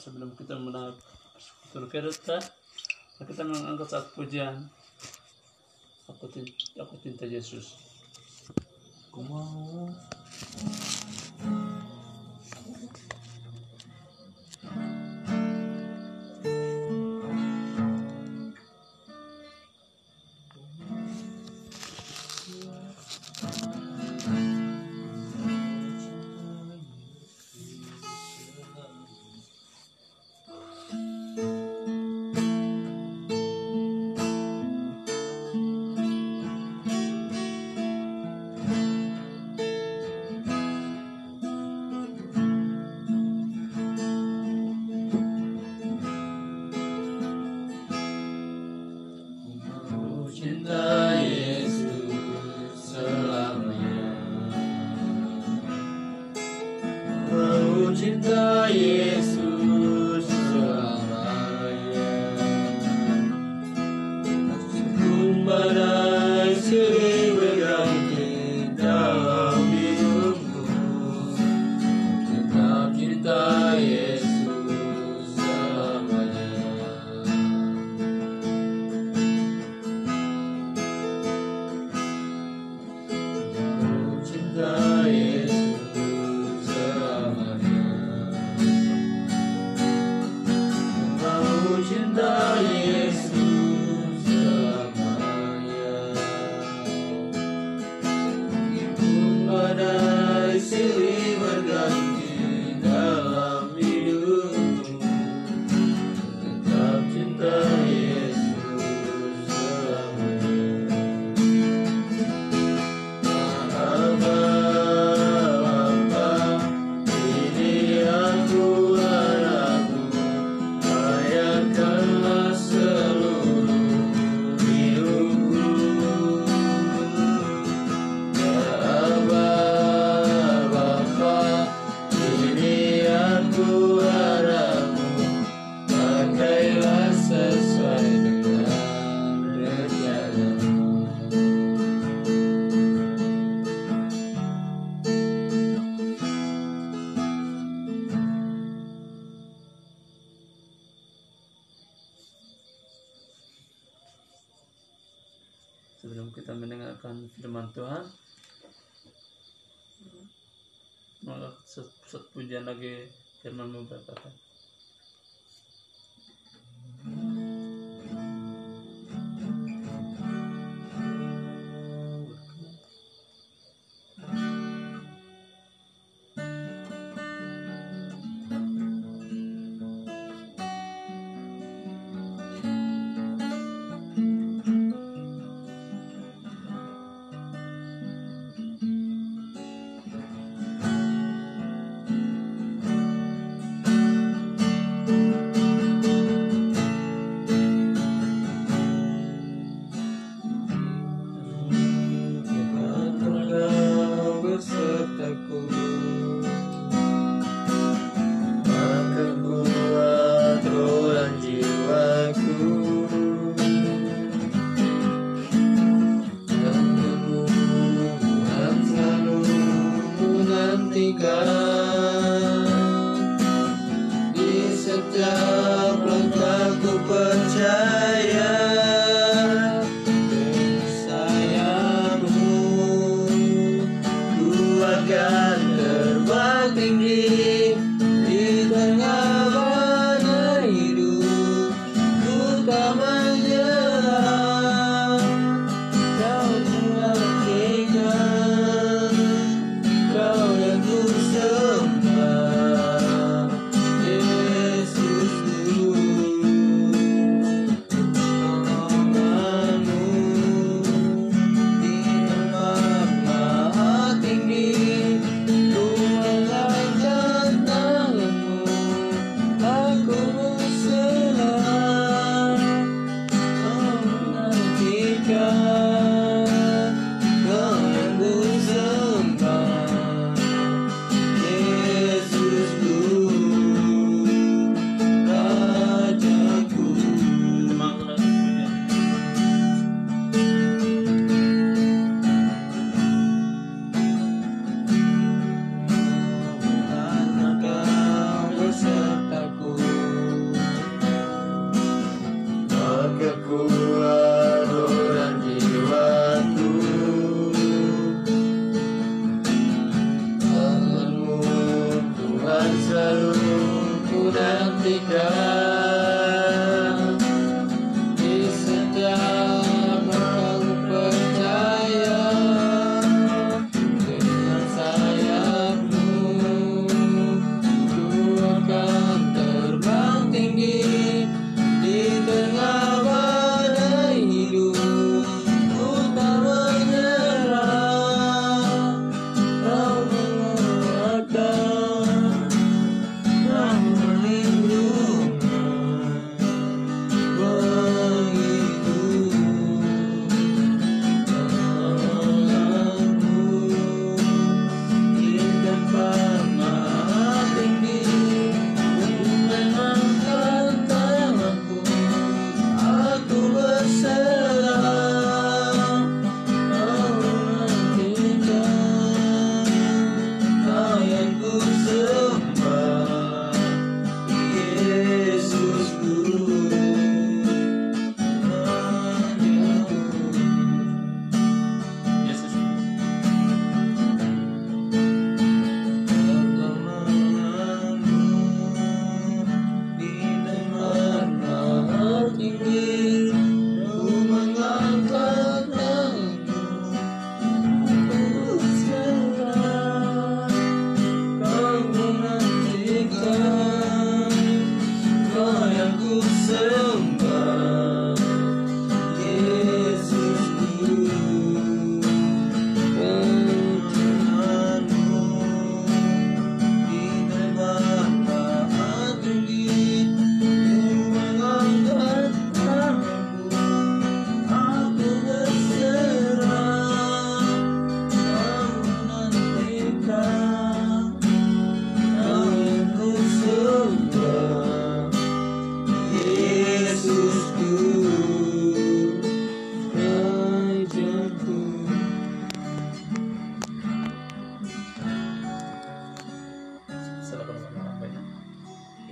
sebelum kita menangkap surga, kita mengangkat saat pujian. Aku cinta Yesus. Aku mau. Sebelum kita mendengarkan firman Tuhan, malah satu pujian lagi firman-Mu berkata.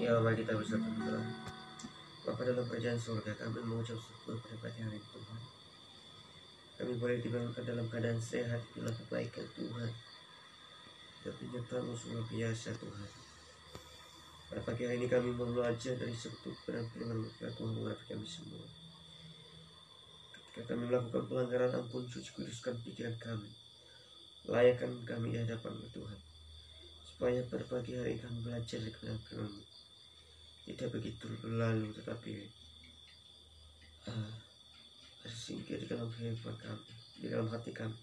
Ya Allah, kita bersyukur Bapa dalam kerajaan surga. Kami mengucap syukur pada pagi hari Tuhan. Kami boleh dibangunkan dalam keadaan sehat bila kebaikan Tuhan dan penyertaan-Mu luar biasa Tuhan. Pada pagi hari ini kami mau belajar dari sekutu penampilan Tuhan mengatur kami semua. Ketika kami melakukan pelanggaran, ampun, suci, kuduskan pikiran kami, layakan kami di hadapan-Mu Tuhan, supaya pada pagi hari kami belajar dari kebenaran-Mu. Tidak begitu berlalu, tetapi tersingkir di dalam kehidupan kami, di dalam hati kami,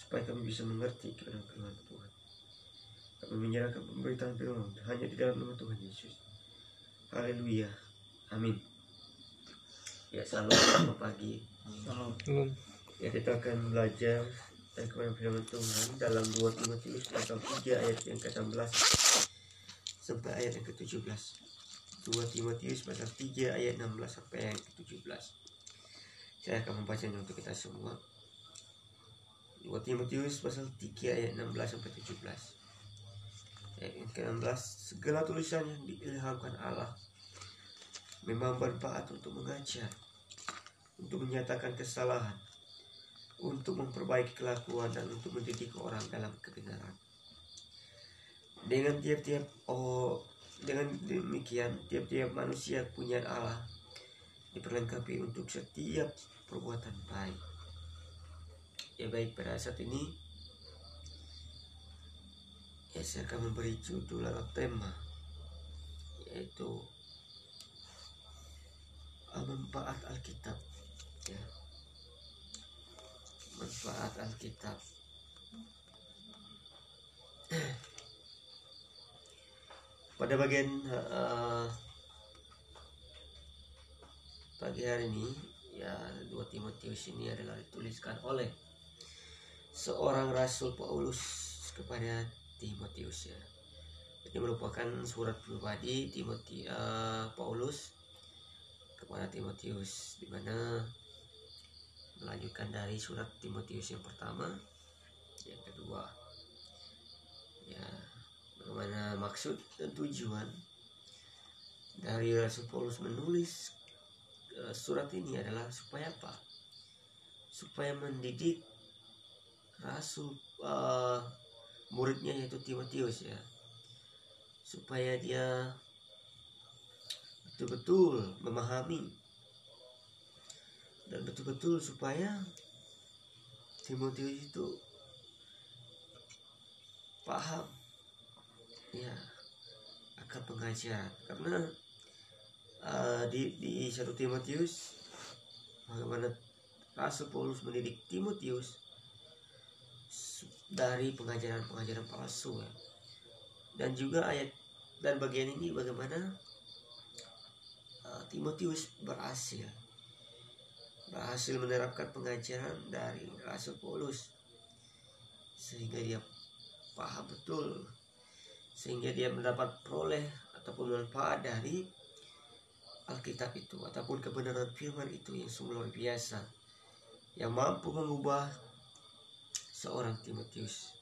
supaya kami bisa mengerti kebenaran Tuhan. Kami menyerahkan pemberitaan firman hanya di dalam nama Tuhan Yesus. Haleluya, amin. Ya, salam, selamat pagi. Salam. Ya, kita akan belajar tentang firman Tuhan dalam 2 Timotius pasal 3 ayat yang ke-16 sampai ayat yang ke-17. 2 Timotius pasal 3 ayat 16 sampai ayat ke-17. Saya akan membacanya untuk kita semua. 2 Timotius pasal 3 ayat 16 sampai 17. Ayat yang ke-16, segala tulisan yang diilhamkan Allah memang bermanfaat untuk mengajar, untuk menyatakan kesalahan, untuk memperbaiki kelakuan, dan untuk mendidik orang dalam kebenaran. Dengan demikian, tiap-tiap manusia punyaan Allah diperlengkapi untuk setiap perbuatan baik. Ya baik, pada saat ini ya saya akan memberi judul atau tema, yaitu manfaat Alkitab, ya. Manfaat Alkitab. Pada bagian pagi hari ini, ya, 2 Timotius ini adalah dituliskan oleh seorang Rasul Paulus kepada Timotius, ya. Ini merupakan surat pribadi Paulus kepada Timotius, dimana melanjutkan dari surat Timotius yang pertama, yang kedua, ya. Bagaimana maksud dan tujuan dari Rasul Paulus menulis surat ini adalah supaya apa? Supaya mendidik Rasul muridnya, yaitu Timotius, ya, supaya dia betul-betul memahami, dan betul-betul supaya Timotius itu paham, ya, akan pengajaran. Karena di 1 Timotius bagaimana Rasul Paulus mendidik Timotius dari pengajaran-pengajaran palsu, ya. Dan juga ayat dan bagian ini bagaimana Timotius berhasil menerapkan pengajaran dari Rasul Paulus, sehingga dia paham betul, sehingga dia mendapat peroleh ataupun manfaat dari Alkitab itu, ataupun kebenaran firman itu yang sungguh luar biasa, yang mampu mengubah seorang Timotius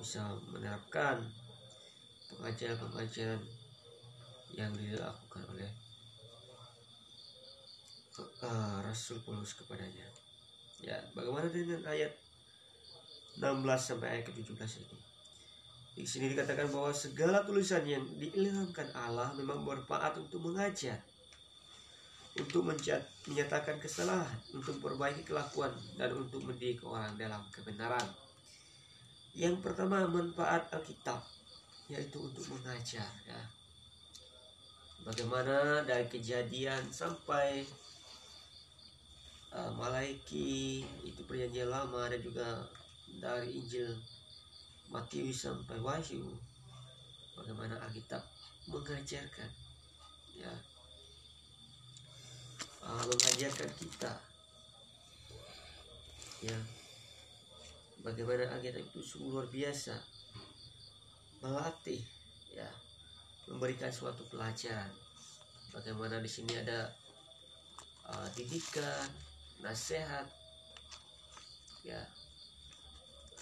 bisa menerapkan pengajaran-pengajaran yang dilakukan oleh Rasul Paulus kepadanya. Ya, bagaimana dengan ayat 16 sampai ayat ke-17 ini? Di sini dikatakan bahwa segala tulisan yang diilhamkan Allah memang bermanfaat untuk mengajar, untuk menyatakan kesalahan, untuk memperbaiki kelakuan, dan untuk mendidik orang dalam kebenaran. Yang pertama, manfaat Alkitab, yaitu untuk mengajar, ya. Bagaimana dari Kejadian sampai Malaiki, itu perjanjian lama, dan juga dari Injil Matius sampai Wahyu, bagaimana Alkitab mengajarkan, ya, mengajarkan kita, ya, bagaimana Alkitab itu sungguh luar biasa melatih, ya, memberikan suatu pelajaran. Bagaimana di sini ada didikan, nasihat, ya,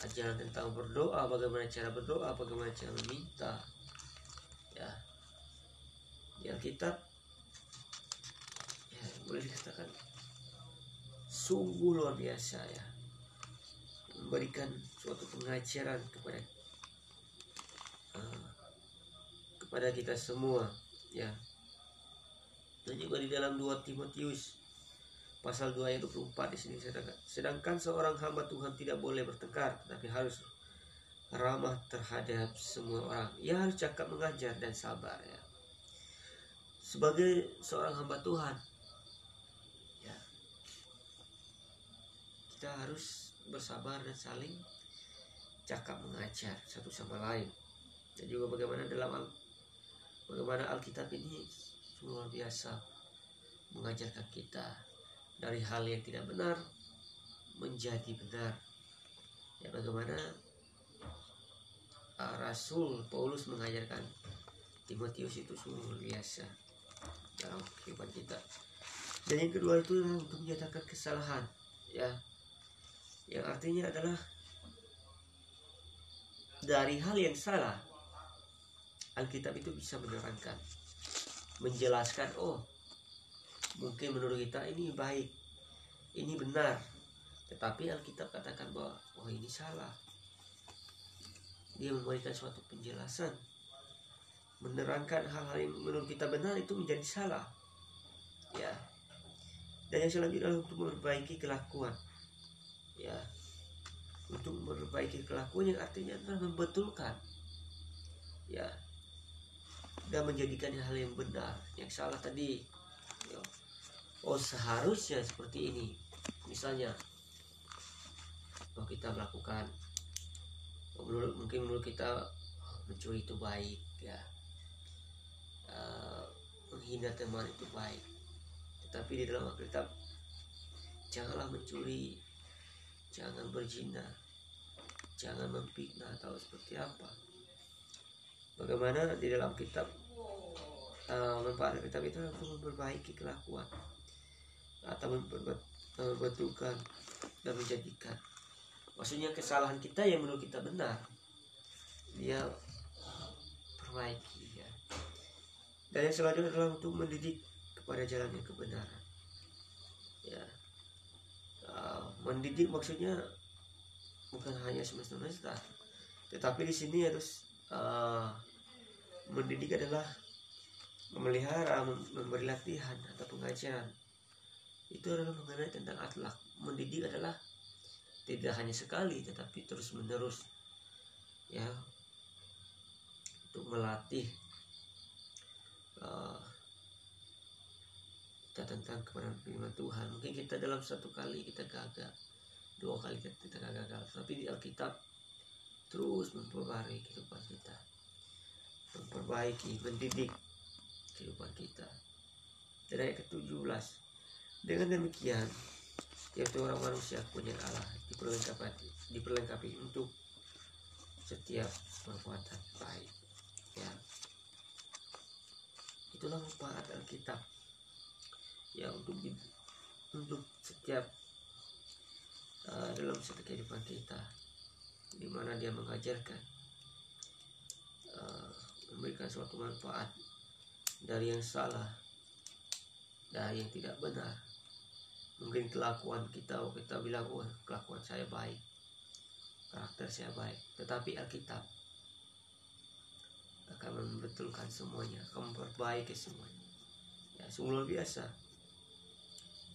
ajaran tentang berdoa, bagaimana cara berdoa, bagaimana cara meminta, ya, Alkitab ya, boleh dikatakan sungguh luar biasa ya, memberikan suatu pengajaran kepada kita semua ya. Dan juga di dalam 2 Timotius pasal 2 ayat 24 di sini dikatakan, sedangkan seorang hamba Tuhan tidak boleh bertengkar, tapi harus ramah terhadap semua orang. Ia harus cakap mengajar dan sabar ya. Sebagai seorang hamba Tuhan ya, kita harus bersabar dan saling cakap mengajar satu sama lain. Dan juga bagaimana Alkitab ini luar biasa mengajarkan kita dari hal yang tidak benar menjadi benar ya. Bagaimana Rasul Paulus mengajarkan Timotius itu sungguh luar biasa dalam kehidupan kita. Dan yang kedua itu untuk menyatakan kesalahan ya, yang artinya adalah dari hal yang salah Alkitab itu bisa menerangkan, menjelaskan, oh mungkin menurut kita ini baik, ini benar, tetapi Alkitab katakan bahwa oh ini salah. Dia memberikan suatu penjelasan, menerangkan hal-hal yang menurut kita benar itu menjadi salah ya. Dan yang selanjutnya adalah untuk memperbaiki kelakuan ya, untuk memperbaiki kelakuan yang artinya adalah membetulkan ya, dan menjadikan hal yang benar, yang salah tadi ya. Oh seharusnya seperti ini, misalnya kalau kita melakukan, mungkin menurut kita mencuri itu baik ya, menghina teman itu baik, tetapi di dalam Alkitab janganlah mencuri, jangan berzina, jangan memfitnah atau seperti apa. Bagaimana di dalam kitab manfaat kitab itu untuk memperbaiki kelakuan atau memperbetulkan dan menjadikan. Maksudnya kesalahan kita yang menurut kita benar dia perbaiki ya. Dan yang selanjutnya adalah untuk mendidik kepada jalan yang kebenaran ya. Mendidik maksudnya bukan hanya semesta-mesta, tetapi di sini harus mendidik adalah memelihara, memberi latihan atau pengajaran. Itu adalah mengenai tentang akhlak. Mendidik adalah tidak hanya sekali tetapi terus menerus ya, untuk melatih kita tentang kebenaran firman Tuhan. Mungkin kita dalam satu kali kita gagal, 2 kali kita gagal, tapi di Alkitab terus memperbarui kehidupan kita, memperbaiki, mendidik kehidupan kita. Dan ayat ke-17, dengan demikian yaitu orang manusia punya Allah diperlengkapi untuk setiap perbuatan baik ya. Itulah manfaat Alkitab ya, untuk setiap dalam setiap kehidupan kita, di mana dia mengajarkan memberikan suatu manfaat dari yang salah, dari yang tidak benar. Mungkin kelakuan kita bilang oh kelakuan saya baik, karakter saya baik, tetapi Alkitab akan membetulkan semuanya, akan memperbaiki semuanya ya. Sungguh luar biasa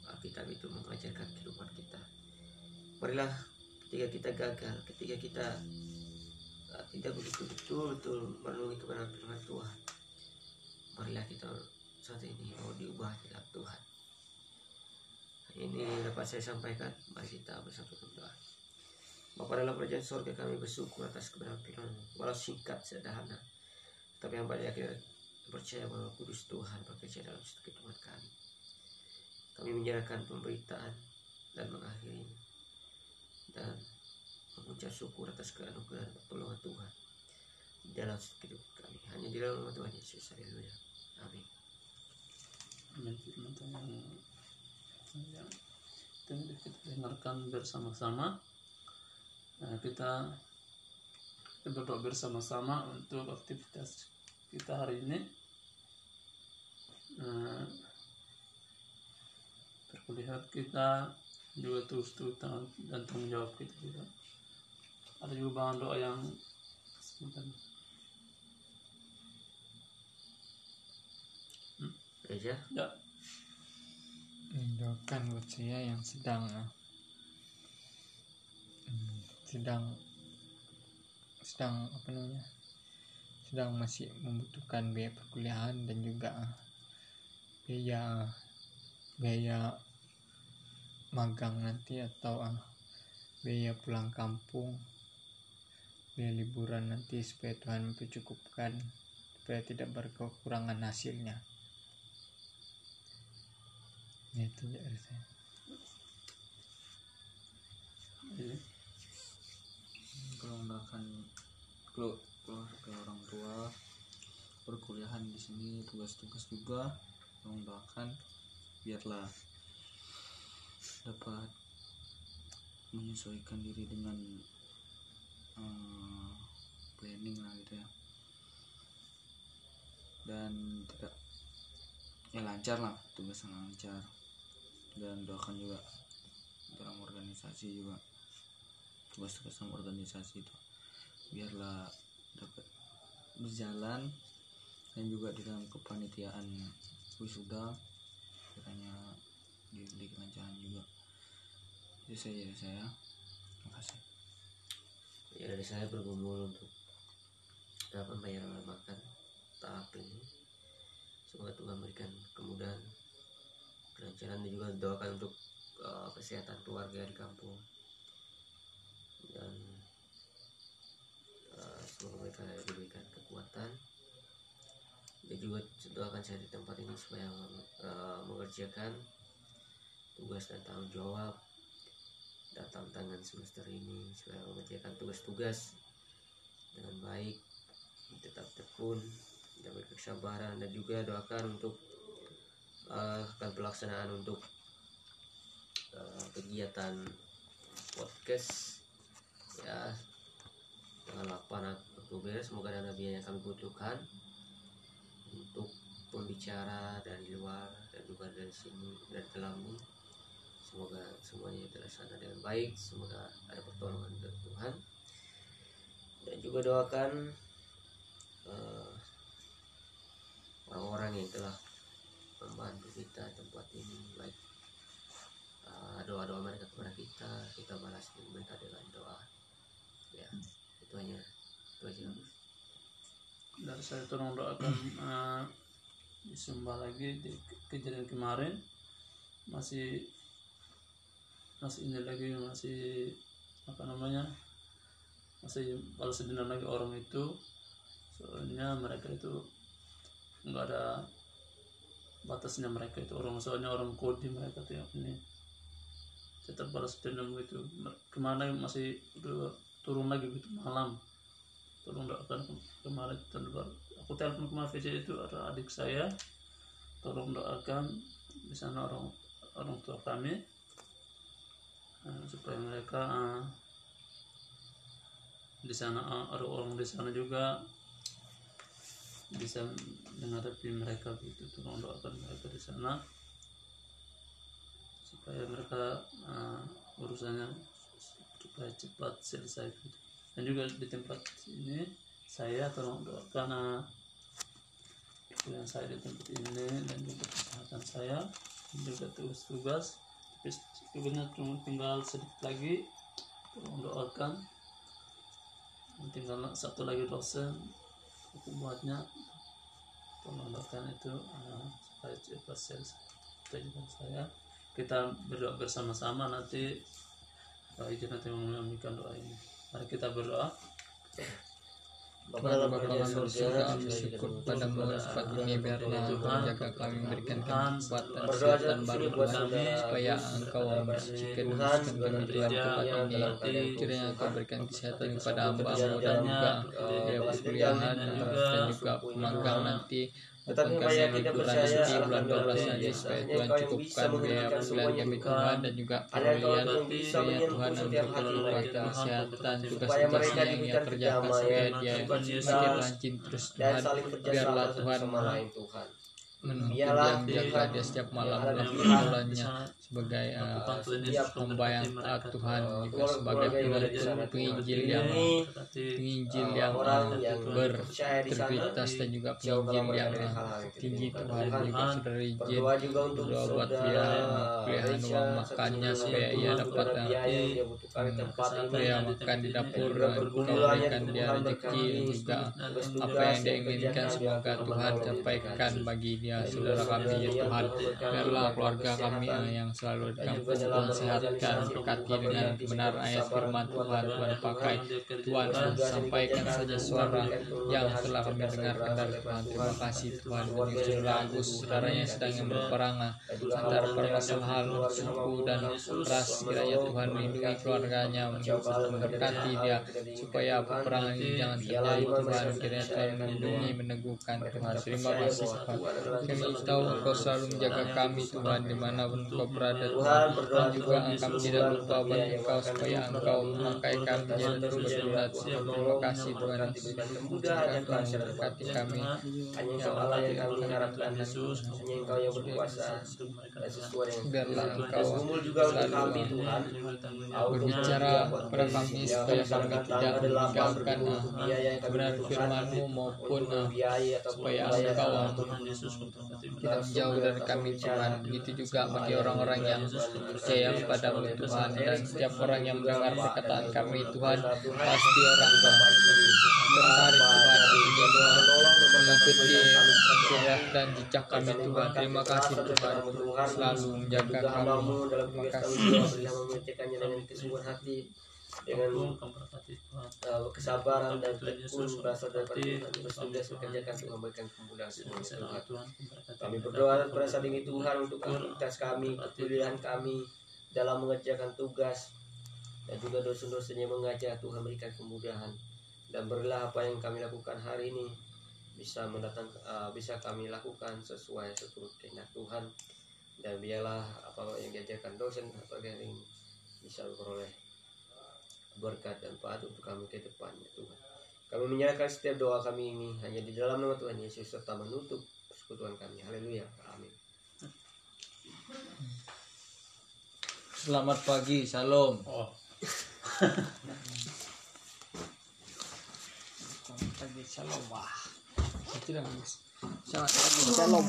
Alkitab itu mengajarkan kehidupan kita. Marilah ketika kita gagal, ketika kita tidak begitu betul-betul merenungi kebenaran firman Tuhan, marilah kita saat ini mau diubah di dalam Tuhan. Ini dapat saya sampaikan. Mari kita bersatu berdoa. Bapa dalam kerajaan surga, kami bersyukur atas kebenaran firman-Mu, walau singkat sederhana, tapi hamba di akhir percaya bahwa Kudus Tuhan bekerja dalam setiap kehidupan kami. Kami menyerahkan pemberitaan dan mengakhirinya, dan mengucap syukur atas keanugerah dan pertolongan Tuhan dalam setiap kehidupan kami. Hanya di dalam nama Tuhan Yesus. Haleluya. Amin. Ya, kita dengarkan bersama-sama, kita berdoa bersama-sama untuk aktivitas kita hari ini. perkuliahan kita juga terus terutang dan tanggung jawab kita juga. Ada juga bahan doa yang sebentar. Aja. Ya. Doakan buat saya yang sedang masih membutuhkan biaya perkuliahan dan juga biaya magang nanti atau biaya pulang kampung, biaya liburan nanti, supaya Tuhan mencukupkan, supaya tidak berkekurangan hasilnya. Itu ya saya. Kalau bahkan keluar ke orang tua, perkuliahan di sini, tugas-tugas juga, bahkan biarlah dapat menyesuaikan diri dengan planning lah gitu ya, dan tidak ya lancar lah, tugasnya lancar, dan doakan juga dalam organisasi juga, tugas-tugas dalam organisasi itu biarlah dapat berjalan, dan juga di dalam kepanitiaan wisuda kiranya diberi kelancaran juga. Jadi dari saya terima kasih ya. Dari saya bergumul untuk dapat bayar makan tahap ini, semoga Tuhan memberikan kemudahan, kelancaran, dan juga doakan untuk kesehatan keluarga di kampung, dan semoga mereka diberikan kekuatan, dan juga doakan saya di tempat ini supaya mengerjakan tugas dan tanggung jawab dan tantangan semester ini, supaya mengerjakan tugas-tugas dengan baik, tetap tekun dan berkesabaran, dan juga doakan untuk pelaksanaan untuk kegiatan podcast ya tanggal 8 Oktober. Semoga dana biaya yang kami butuhkan untuk pembicara dari luar dan juga dari sini dan dalamnya, semoga semuanya terlaksana dengan baik, semoga ada pertolongan dari Tuhan, dan juga doakan orang-orang yang telah membantu kita tempat ini, baik doa-doa mereka kepada kita balas mereka dengan doa ya. Itu aja dari saya. Tolong doakan disembah lagi di kejadian kemarin, masih ini lagi, masih balas dendam lagi orang itu, soalnya mereka itu nggak ada batasnya, mereka itu orang, soalnya orang kodi mereka itu yang ini tetap balas dendam gitu. Kemana masih turun lagi gitu malam, tolong doakan kemarin aku telepon kemarin VC itu ada adik saya, tolong doakan di sana orang tua kami, supaya mereka di sana ada orang di sana juga bisa menghadapi mereka gitu. Tolong doakan mereka di sana supaya mereka urusannya supaya cepat selesai gitu. Dan juga di tempat ini saya tolong doakan yang saya di tempat ini, dan juga kesehatan saya, dan juga tugasnya tinggal sedikit lagi, tolong doakan. Tinggal satu lagi dosen aku buatnya, tolong doakan itu supaya cepat selesai. Tujuan saya kita berdoa bersama-sama, nanti kalau izin nanti menyampaikan doa ini. Mari kita berdoa. Bapa dalam surga, kami bersyukur padamu sifat ini, biarlah jaga kami, berikan kami kekuatan dan baru buat kami, supaya engkau membersihkan kami dalam tempat ini, kiranya engkau berikan kesehatan kepada hamba-Mu, dan juga perkuliahan dan juga pemagang nanti, tetapi banyak kita percaya bulan 12 saja, supaya Tuhan cukupkan biaya bulan demi Tuhan, dan juga pemilihan biaya Tuhan untuk keluarga, kesehatan, tugas-tugasnya yang ia kerjakan, supaya dia makin terus Tuhan, biarlah Tuhan Ialah dia setiap malam berpulangnya sebagai membayangkan Tuhan juga sebagai penginjil yang berintegritas dan juga penginjil yang tinggi Tuhan juga saudara izin berdoa buat dia pilihan uang makannya supaya ia dapat supaya makan di dapur kau berikan dia rezeki juga apa yang dia inginkan semoga Tuhan sampaikan bagi dia. Ya saudara kami ya Tuhan, biarlah keluarga kami yang selalu dikapun sehatkan, berkati dengan benar ayat firman Tuhan. Tuhan pakai, Tuhan sampaikan saja suara yang telah kami dengarkan dari Tuhan. Terima kasih Tuhan. Bagi saudara Agus, saudaranya sedang berperang antara permasalahan suku dan ras, kiranya Tuhan lindungi keluarganya, memberkati dia supaya peperangan ini jangan terjadi Tuhan, kiranya Tuhan melindungi, meneguhkan Tuhan. Terima kasih Tuhan. Kami tahu Engkau selalu menjaga kami Tuhan dimanapun Engkau berada Tuhan, dan juga kami tidak lupa bagi Engkau supaya Engkau memakai kami yang berguna. Terima kasih Tuhan Yesus, Tuhan berkati kami, hanya Engkau Allah yang kami mengharapkan Yesus, hanya Engkau yang berkuasa, biarlah Engkau selalu berbicara kepada kami supaya kami tidak meninggalkan benar firman-Mu maupun supaya Engkau tidak jauh dari kami Tuhan. Begitu juga bagi orang-orang yang percaya kepadamu Tuhan, dan setiap orang yang mendengar perkataan kami Tuhan, pasti orang tertarik Tuhan mengikuti jejak dan jejak kami Tuhan. Terima kasih Tuhan selalu menjaga kami. Terima kasih yang memikirkannya dengan kesungguhan hati, dengan kesabaran dan tekun berasal dari bertugas bekerjakan untuk memberikan kemudahan semuanya Tuhan. Kami berdoa dan berasa dingin Tuhan untuk aktivitas kami, pilihan kami dalam mengerjakan tugas dan juga dosen-dosennya mengajar. Tuhan berikan kemudahan, dan berilah apa yang kami lakukan hari ini bisa kami lakukan sesuai seturut kehendak Tuhan, dan biarlah apa yang diajarkan dosen atau garing bisa beroleh berkat dan pahat untuk kami ke depannya Tuhan. Kami menyerahkan setiap doa kami ini hanya di dalam nama Tuhan Yesus serta menutup persekutuan kami. Haleluya, amin. Selamat pagi, shalom. Selamat pagi, shalom. Selamat pagi, shalom.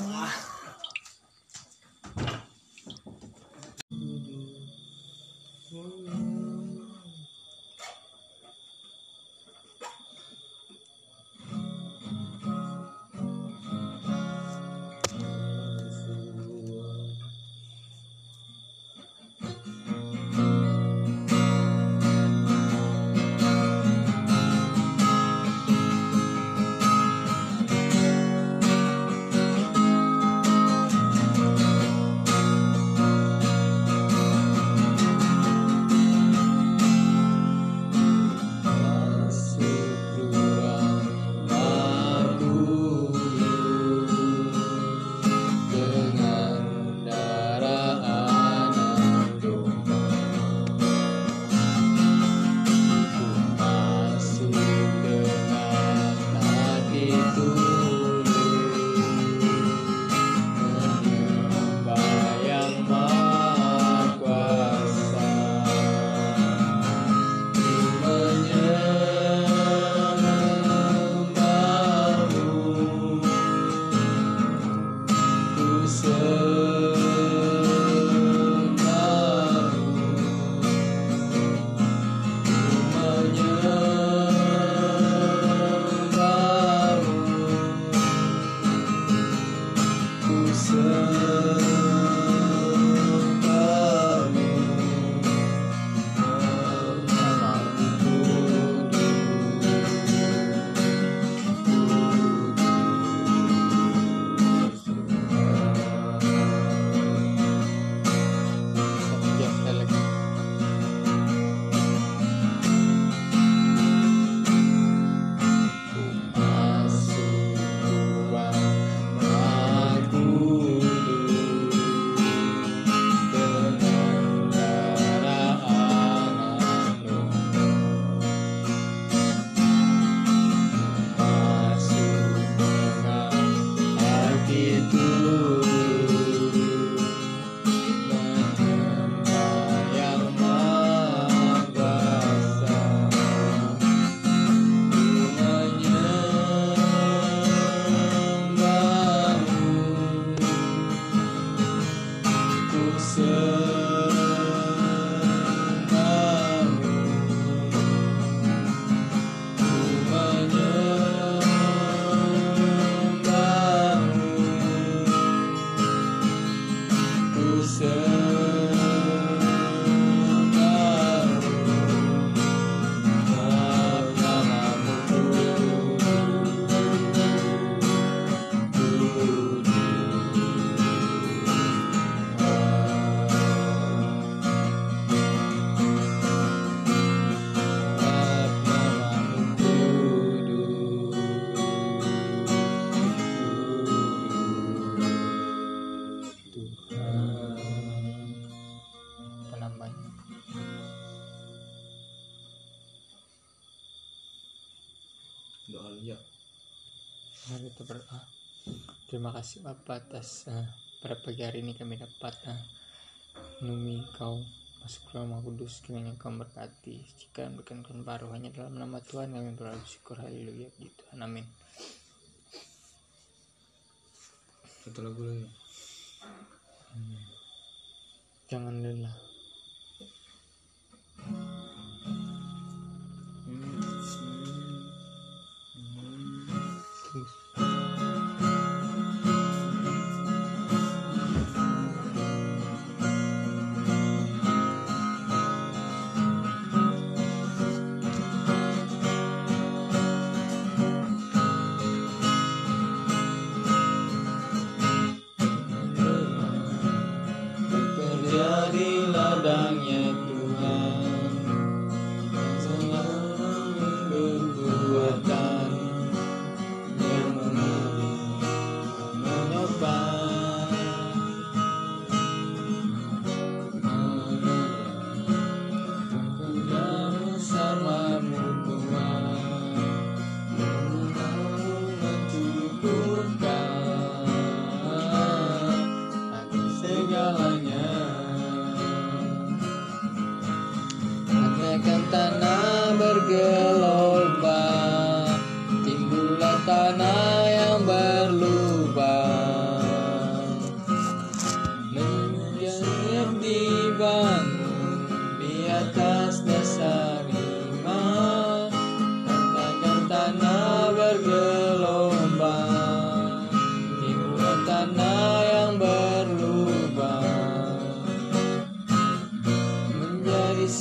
doa ya. Mari kita berdoa. Terima kasih Bapak atas pagi hari ini kami dapat menumi Kau masuk dalam Maha Kudus, kiranya Engkau berkati. Jika memberikan baru hanya dalam nama Tuhan kami berdoa bersyukur, haleluya, puji Tuhan, amin. Satu lagu lagi. Jangan lelah.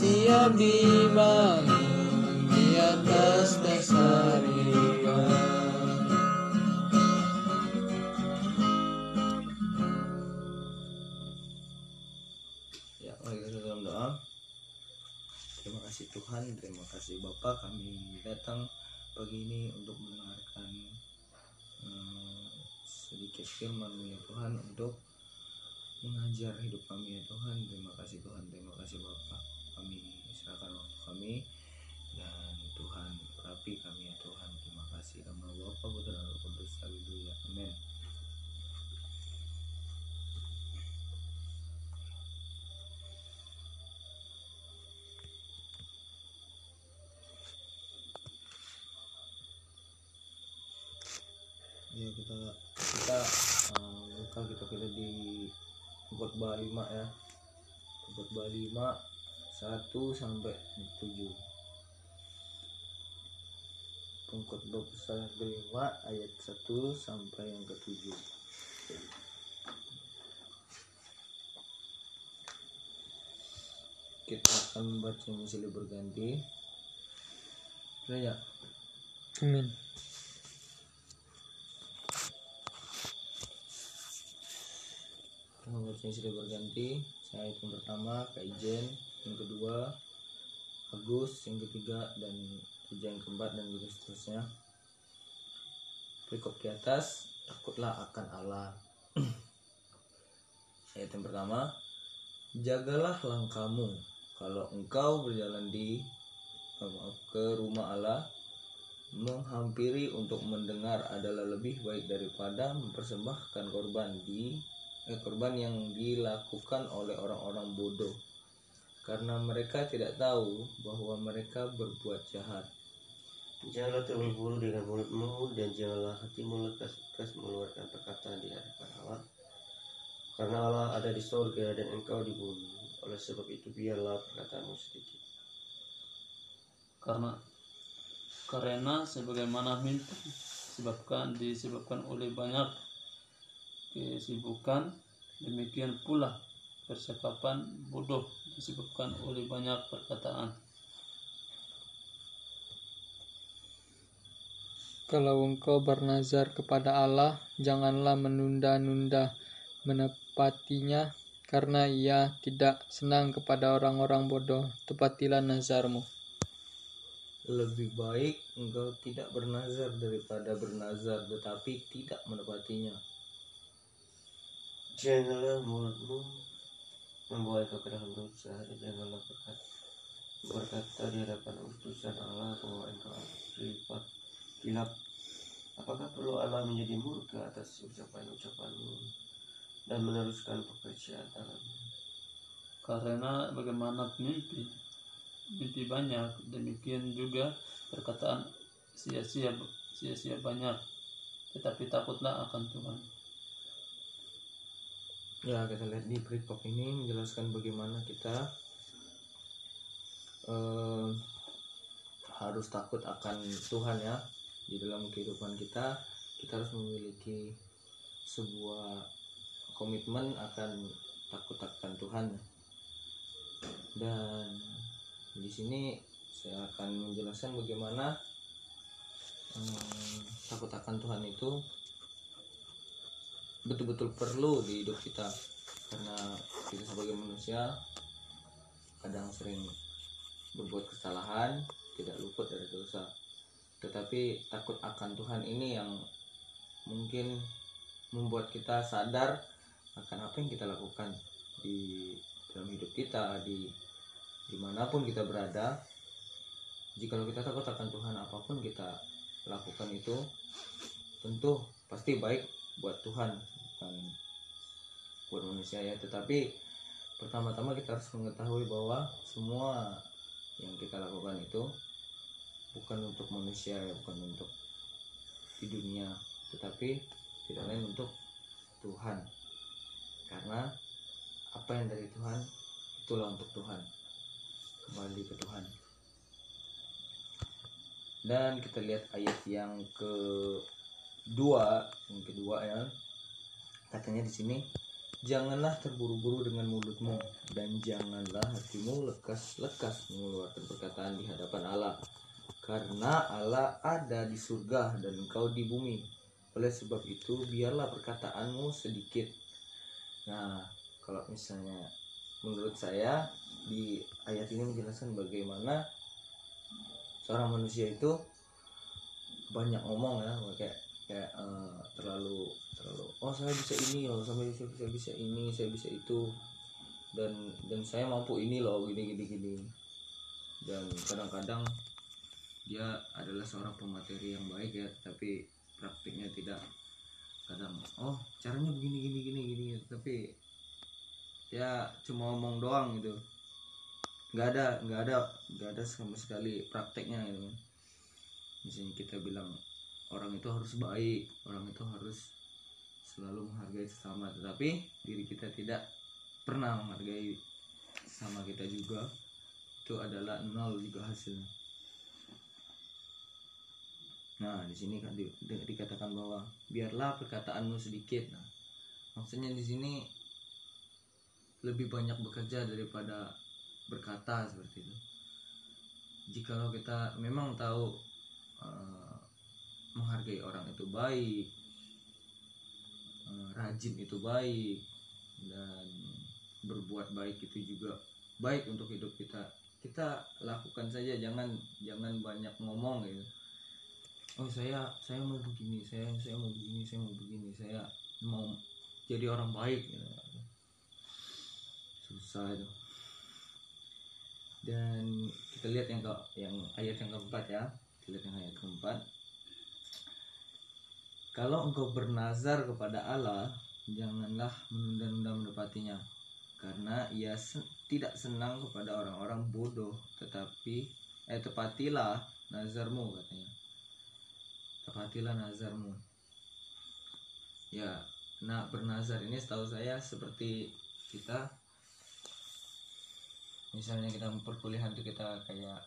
Siap dibangun di atas dasar iman. Ya, mari kita dalam doa. Terima kasih Tuhan, terima kasih Bapa, kami datang pagi ini untuk mendengarkan sedikit firman-Mu ya Tuhan, untuk mengajar hidup kami ya Tuhan. Terima kasih Tuhan, terima kasih Bapa. Kami serahkan waktu kami dan Tuhan rapi kami ya Tuhan. Terima kasih karena Bapa, Putra dan Roh Kudus, haleluya, amin. Ya, kita buka kita di Khotbah 5 ya. Khotbah 5 1-7. Pengkhotbah besar kelima ayat 1-7. Kita akan membaca silih berganti. Raya. Amin. Membaca silih berganti. Ayat yang pertama Kaijen, yang kedua Agus, yang ketiga dan yang keempat dan seterusnya. Perikop di atas, takutlah akan Allah. Ayat yang pertama, jagalah langkahmu kalau engkau berjalan ke rumah Allah. Menghampiri untuk mendengar adalah lebih baik daripada mempersembahkan korban yang dilakukan oleh orang-orang bodoh, karena mereka tidak tahu bahwa mereka berbuat jahat. Janganlah terburu-buru dengan mulutmu, dan janganlah hatimu lekas-lekas mengeluarkan perkataan di hadapan Allah, karena Allah ada di surga dan engkau di bumi. Oleh sebab itu biarlah perkataanmu sedikit. Karena sebagaimana mimpi disebabkan oleh banyak kesibukan, demikian pula percakapan bodoh disebabkan oleh banyak perkataan. Kalau engkau bernazar kepada Allah, janganlah menunda-nunda menepatinya, karena Ia tidak senang kepada orang-orang bodoh. Tepatilah nazarmu. Lebih baik engkau tidak bernazar daripada bernazar tetapi tidak menepatinya. Janganlah mulutmu membawa kau ke dalam dosa, dan janganlah berkata di hadapan utusan Allah bahwa engkau berlipat Lihat, apakah perlu Allah menjadi murka atas ucapan-ucapanmu dan meneruskan pekerjaan tanganmu? Karena bagaimana mimpi banyak, demikian juga perkataan sia-sia banyak, tetapi takutlah akan Tuhan. Ya, kita lihat di Prikop ini menjelaskan bagaimana kita harus takut akan Tuhan ya. Di dalam kehidupan kita, kita harus memiliki sebuah komitmen akan takut akan Tuhan. Dan di sini saya akan menjelaskan bagaimana takut akan Tuhan itu betul-betul perlu di hidup kita, karena kita sebagai manusia kadang sering berbuat kesalahan, tidak luput dari dosa. Tetapi takut akan Tuhan ini yang mungkin membuat kita sadar akan apa yang kita lakukan di dalam hidup kita, di dimanapun kita berada. Jikalau kita takut akan Tuhan, apapun kita lakukan itu tentu pasti baik buat Tuhan, bukan buat manusia ya. Tetapi pertama-tama kita harus mengetahui bahwa semua yang kita lakukan itu bukan untuk manusia ya, bukan untuk di dunia, tetapi tidak lain untuk Tuhan. Karena apa yang dari Tuhan, itulah untuk Tuhan, kembali ke Tuhan. Dan kita lihat ayat yang ke Yang kedua ya, katanya di sini, janganlah terburu-buru dengan mulutmu dan janganlah hatimu lekas-lekas mengeluarkan perkataan di hadapan Allah, karena Allah ada di surga dan engkau di bumi. Oleh sebab itu biarlah perkataanmu sedikit. Nah, kalau misalnya menurut saya di ayat ini menjelaskan bagaimana seorang manusia itu banyak ngomong ya, kayak terlalu oh saya bisa ini loh, saya bisa ini, saya bisa itu, dan saya mampu ini loh, gini. Dan kadang-kadang dia adalah seorang pemateri yang baik ya, tapi praktiknya tidak. Kadang oh caranya begini, tapi ya cuma ngomong doang gitu, nggak ada sama sekali praktiknya gitu. Misalnya kita bilang orang itu harus baik, orang itu harus selalu menghargai sesama, tetapi diri kita tidak pernah menghargai sesama kita juga, itu adalah nol juga hasilnya. Nah, di sini kan dikatakan bahwa biarlah perkataanmu sedikit. Nah, maksudnya di sini lebih banyak bekerja daripada berkata seperti itu. Jikalau kita memang tahu menghargai orang itu baik, rajin itu baik, dan berbuat baik itu juga baik untuk hidup kita, kita lakukan saja, jangan banyak ngomong gitu. Oh saya mau begini, saya mau jadi orang baik gitu. Susah itu. Dan kita lihat yang ayat yang keempat ya, Kalau engkau bernazar kepada Allah, janganlah menunda-nunda mendapatinya, karena ia tidak senang kepada orang-orang bodoh, tetapi tepatilah nazarmu, katanya. Tepatilah nazarmu. Ya, nah bernazar ini setahu saya seperti kita, misalnya kita perkuliahan itu kita kayak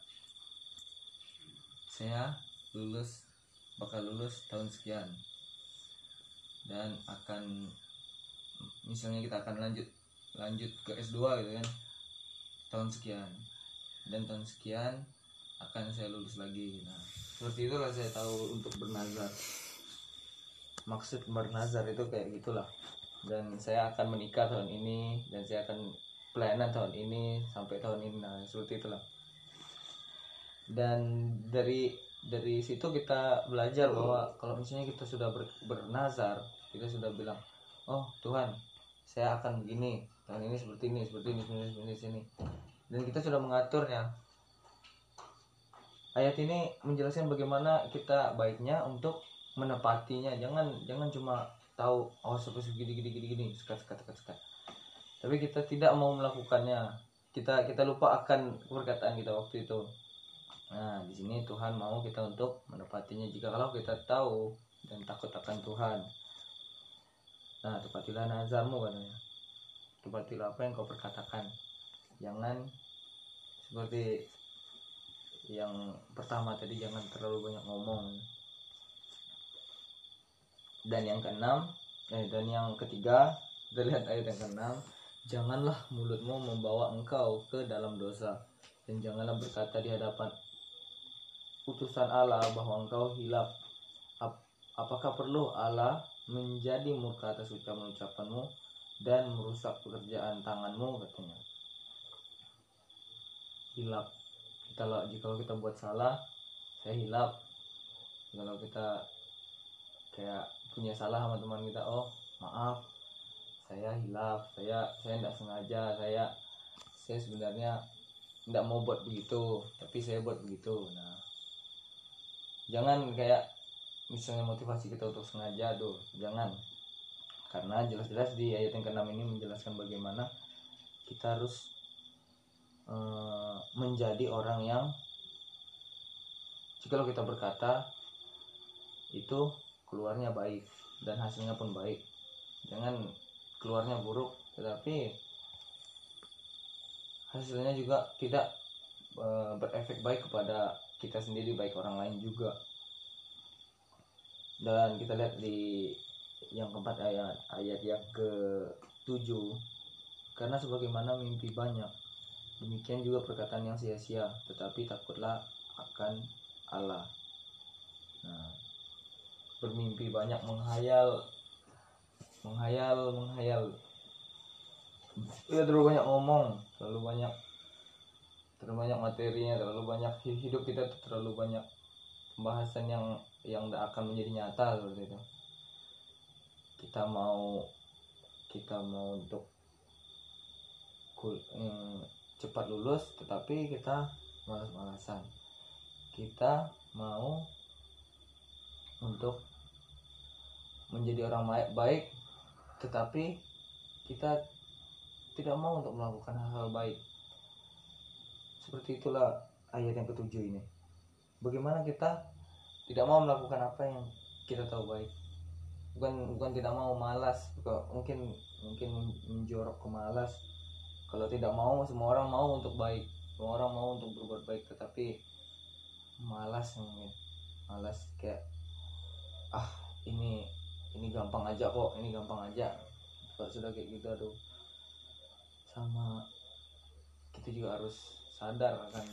saya bakal lulus tahun sekian. Dan akan misalnya kita akan lanjut ke S2 gitu kan, tahun sekian, dan tahun sekian akan saya lulus lagi. Nah, seperti itulah saya tahu untuk bernazar. Maksud bernazar itu kayak gitulah. Dan saya akan menikah tahun ini, dan saya akan pelayanan tahun ini sampai tahun ini, nah seperti itulah. Dan dari situ kita belajar bahwa kalau misalnya kita sudah bernazar, kita sudah bilang, oh Tuhan, saya akan begini tahun ini, seperti ini. Dan kita sudah mengaturnya. ayat ini menjelaskan bagaimana kita baiknya untuk menepatinya. Jangan cuma tahu oh seperti gini sekat. Tapi kita tidak mau melakukannya. Kita lupa akan perkataan kita waktu itu. Nah, di sini Tuhan mau kita untuk menepatinya jikalau kita tahu dan takut akan Tuhan. Nah, tepatilah nazarmu katanya. Tepatilah apa yang kau perkatakan. Jangan seperti yang pertama tadi, jangan terlalu banyak ngomong. Dan yang keenam, dan yang ketiga, kita lihat ayat yang keenam, janganlah mulutmu membawa engkau ke dalam dosa, dan janganlah berkata di hadapan utusan Allah bahwa engkau hilaf. Apakah perlu Allah menjadi murka atas ucapan-ucapanmu dan merusak pekerjaan tanganmu katanya. Hilaf, jikalau kita buat salah, saya hilaf. Kalau kita kayak punya salah sama teman kita, oh maaf, saya hilaf, saya tidak sengaja, saya sebenarnya tidak mau buat begitu, tapi saya buat begitu. Nah, jangan kayak misalnya motivasi kita untuk sengaja, jangan. Karena jelas-jelas di ayat yang ke-6 ini menjelaskan bagaimana kita harus menjadi orang yang jikalau kita berkata itu keluarnya baik dan hasilnya pun baik. Jangan keluarnya buruk tetapi hasilnya juga tidak berefek baik kepada kita sendiri, baik orang lain juga. Dan kita lihat di yang keempat, ayat yang ke-7, karena sebagaimana mimpi banyak demikian juga perkataan yang sia-sia, tetapi takutlah akan Allah. Nah, bermimpi banyak, menghayal, ya terlalu banyak ngomong, terlalu banyak materinya, terlalu banyak, hidup kita terlalu banyak pembahasan yang tidak akan menjadi nyata seperti itu. Kita mau untuk cepat lulus tetapi kita malas-malasan. Kita mau untuk menjadi orang baik tetapi kita tidak mau untuk melakukan hal-hal baik. Seperti itulah ayat yang ke-7 ini. Bagaimana kita tidak mau melakukan apa yang kita tahu baik. Bukan tidak mau, malas. Mungkin menjorok ke malas. Kalau tidak mau, semua orang mau untuk baik, semua orang mau untuk berbuat baik, tetapi malas mungkin. Malas kayak ini gampang aja kok, ini gampang aja. Kalau sudah kayak gitu sama kita juga harus sadar akan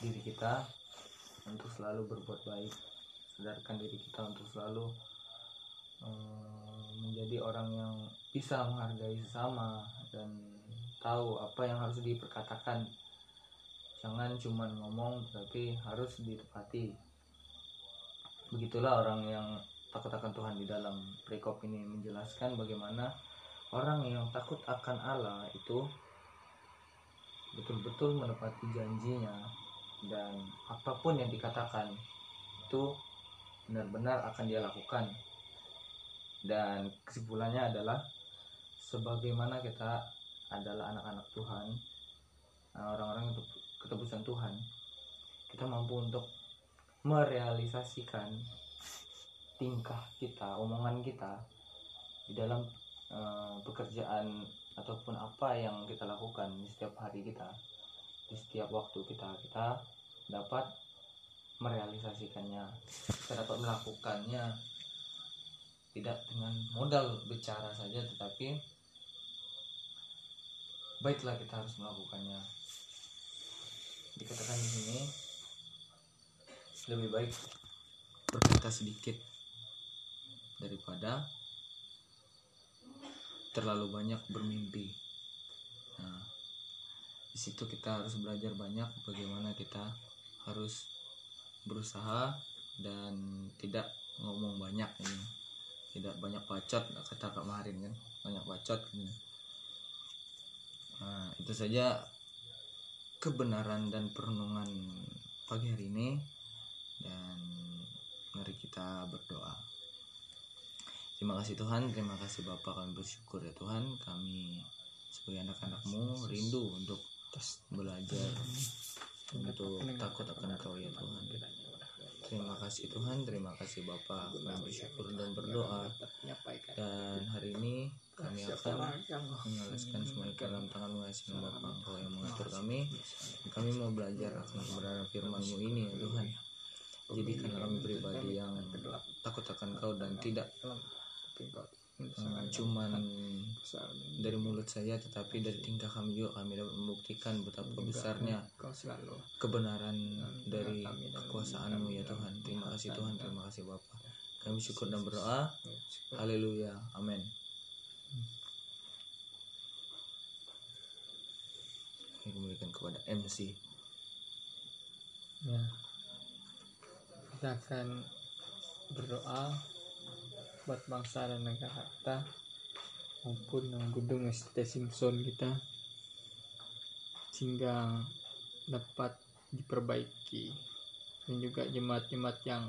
diri kita untuk selalu berbuat baik. Sadarkan diri kita untuk selalu menjadi orang yang bisa menghargai sesama dan tahu apa yang harus diperkatakan. Jangan cuma ngomong tapi harus ditepati. Begitulah orang yang takut akan Tuhan. Di dalam perikop ini menjelaskan bagaimana orang yang takut akan Allah itu betul-betul menepati janjinya, dan apapun yang dikatakan itu benar-benar akan dia lakukan. Dan kesimpulannya adalah sebagaimana kita adalah anak-anak Tuhan, orang-orang yang ketebusan Tuhan, kita mampu untuk merealisasikan tingkah kita, omongan kita di dalam pekerjaan ataupun apa yang kita lakukan di setiap hari kita, di setiap waktu kita dapat merealisasikannya, kita dapat melakukannya. Tidak dengan modal bicara saja, tetapi baiklah kita harus melakukannya. Dikatakan di sini lebih baik berkata sedikit daripada terlalu banyak bermimpi. Nah, di situ kita harus belajar banyak bagaimana kita harus berusaha dan tidak ngomong banyak ini. Tidak banyak bacot, kata Kak Maharin kan, banyak bacot. Nah, itu saja kebenaran dan perenungan pagi hari ini. Dan mari kita berdoa. Terima kasih Tuhan, terima kasih Bapa, kami bersyukur ya Tuhan. Kami sebagai anak-anak-Mu rindu untuk belajar, untuk takut akan Kau ya Tuhan. Terima kasih Tuhan, terima kasih Bapa, kami bersyukur dan berdoa. Dan hari ini kami akan mengalaskan semuanya ke dalam tangan-Mu ya Tuhan. Engkau yang mengatur kami, kami mau belajar akan kebenaran firman-Mu ini ya Tuhan. Jadikanlah kami pribadi yang takut akan Kau dan tidak cuman dari mulut saja, tetapi dari tingkah kami juga kami dapat membuktikan betapa besarnya kebenaran dari kekuasaan-Mu ya Tuhan. Terima kasih Tuhan, terima kasih Bapa. Kami syukur dan berdoa. Haleluya, amin. Kami memberikan kepada MC. Ya, kita akan berdoa buat bangsa dan negara kita maupun yang gedung ST Simpson kita sehingga dapat diperbaiki, dan juga jemaat-jemaat yang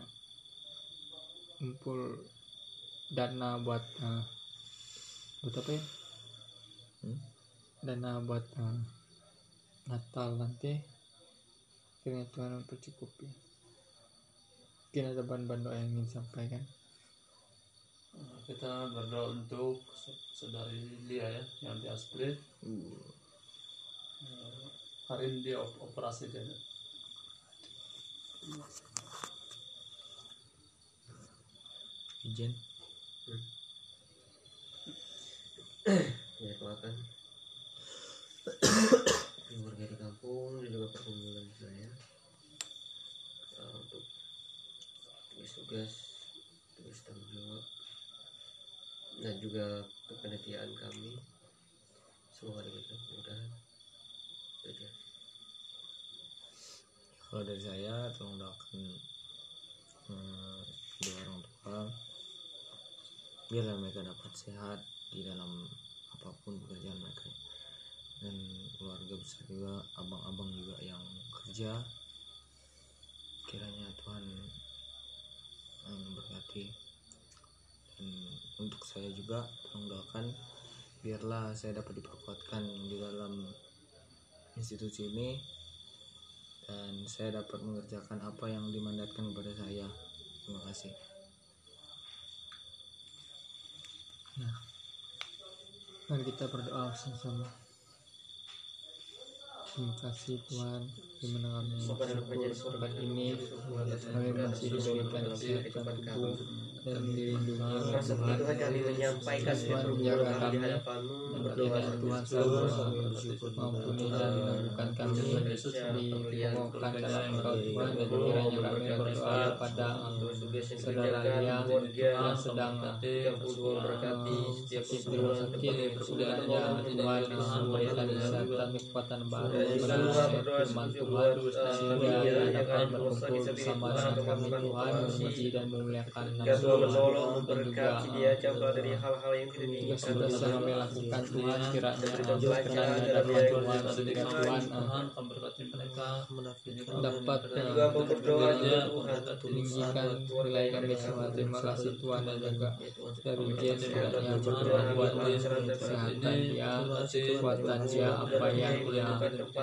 kumpul dana buat apa ya? Dana buat Natal nanti kiranya Tuhan mempercukupi. Mungkin ada bahan-bahan doa yang ingin sampaikan. Kita berdoa untuk saudari Lia ya, yang di aspirin. Hari ini dia operasi dia. Ijen. Ya kelakan. Keluarga di kampung juga perkumpulan saya. Untuk tugas tanggung jawab dan juga kepanitiaan kami, semoga diberikan kemudahan. Kalau dari saya, tolong doakan dua orang tua biarlah mereka dapat sehat di dalam apapun pekerjaan mereka, dan keluarga besar juga, abang-abang juga yang kerja, kiranya Tuhan berkati. Dan untuk saya juga tolong doakan biarlah saya dapat diperkuatkan di dalam institusi ini, dan saya dapat mengerjakan apa yang dimandatkan kepada saya. Terima kasih. Nah, mari kita berdoa bersama-sama. Terima kasih Tuhan, dimana kami bersyukur berkat ini, kami masih diberikan kesehatan tubuh dan dilindungi oleh Tuhan. Tuhan menjaga kami, berdoa Tuhan selalu mengampuni dan menyembuhkan kami, dimohonkan dalam Engkau Tuhan. Dan kiranya kami berdoa pada saudara yang sedang sakit di rumah sakit, kiranya Tuhan memberikan kesehatan kekuatan baru. Berdoa Tuhan sehingga dapat berkumpul bersama kami Tuhan, memuji dan memuliakan nama Tuhan, dan juga tugas berdoa kami lakukan Tuhan, kiranya kiranya dapat Tuhan sehingga Tuhan dapat meninggikan nilai kami semua. Terima kasih Tuhan, dan juga dari Tuhan kiranya berdoa buat kesehatan dia, kekuatan dia, apa yang dia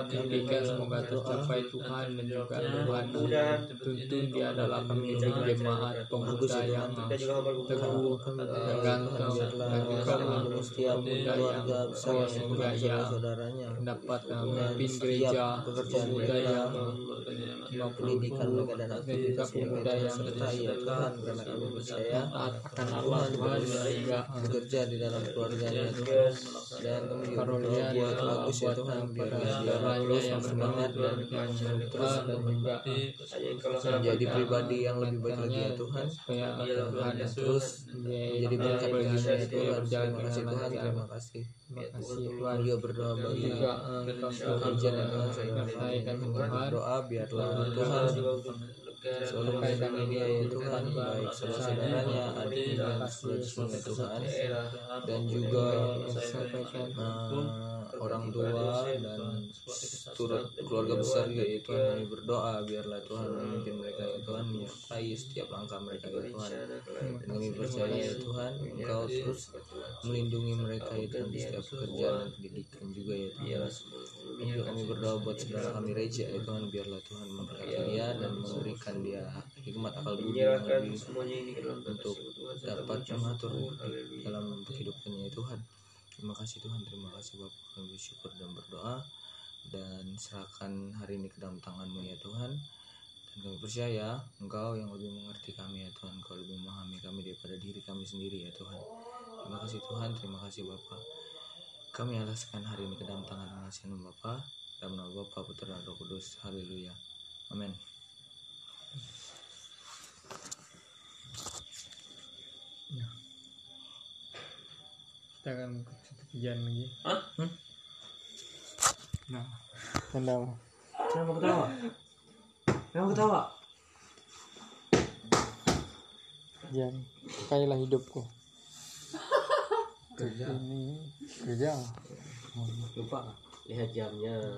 diberikan semoga tercapai Tuhan, dan juga Tuhan tuntun dia dalam memimpin jemaat pemuda yang teguh, tegang, dan juga pemuda yang kuat, semoga ia dapat memimpin gereja, pemuda yang pendidikan dan juga pemuda yang taat akan Allah Tuhan, sehingga bekerja di dalam keluarganya dan kemudian dia bagus ya Tuhan, darahnya yang semangat dan terus dan juga menjadi pribadi yang lebih baik lagi ya Tuhan, supaya Tuhan terus menjadi berkat bagi saya Tuhan. Terima kasih Tuhan, terima kasih. Tuhan juga berdoa bagi kerja dan Tuhan, doa biarlah Tuhan selalu kaitan ini ya Tuhan, baik saudaranya, adik dan seluruh Tuhan, dan juga sampaikan orang tua dan turut keluarga besar ya Tuhan, kami berdoa biarlah Tuhan memimpin mereka ya Tuhan, menyertai setiap langkah mereka ya Tuhan, dan kami percaya ya Tuhan Engkau terus melindungi mereka ya Tuhan di setiap pekerjaan dan pendidikan juga ya Tuhan. Untuk kami berdoa buat saudara kami Reja ya Tuhan, biarlah Tuhan memberkati dia dan memberikan dia hikmat akal budi yang lebih untuk dapat mengatur dalam kehidupannya ya Tuhan. Terima kasih Tuhan, terima kasih Bapak, kami bersyukur dan berdoa dan serahkan hari ini ke dalam tangan-Mu ya Tuhan. Dan kami percaya Engkau yang lebih mengerti kami ya Tuhan, Engkau lebih memahami kami daripada diri kami sendiri ya Tuhan. Terima kasih Tuhan, terima kasih Bapak. Kami alaskan hari ini ke dalam tangan-Mu kasihan Bapak, dalam nama Bapa, Putra, dan Roh Kudus. Haleluya. Amin. Kita akan kesepian lagi. Nah, Kenapa ketawa? Jangan, kailah hidupku. Kerja. Lupa, lihat jamnya.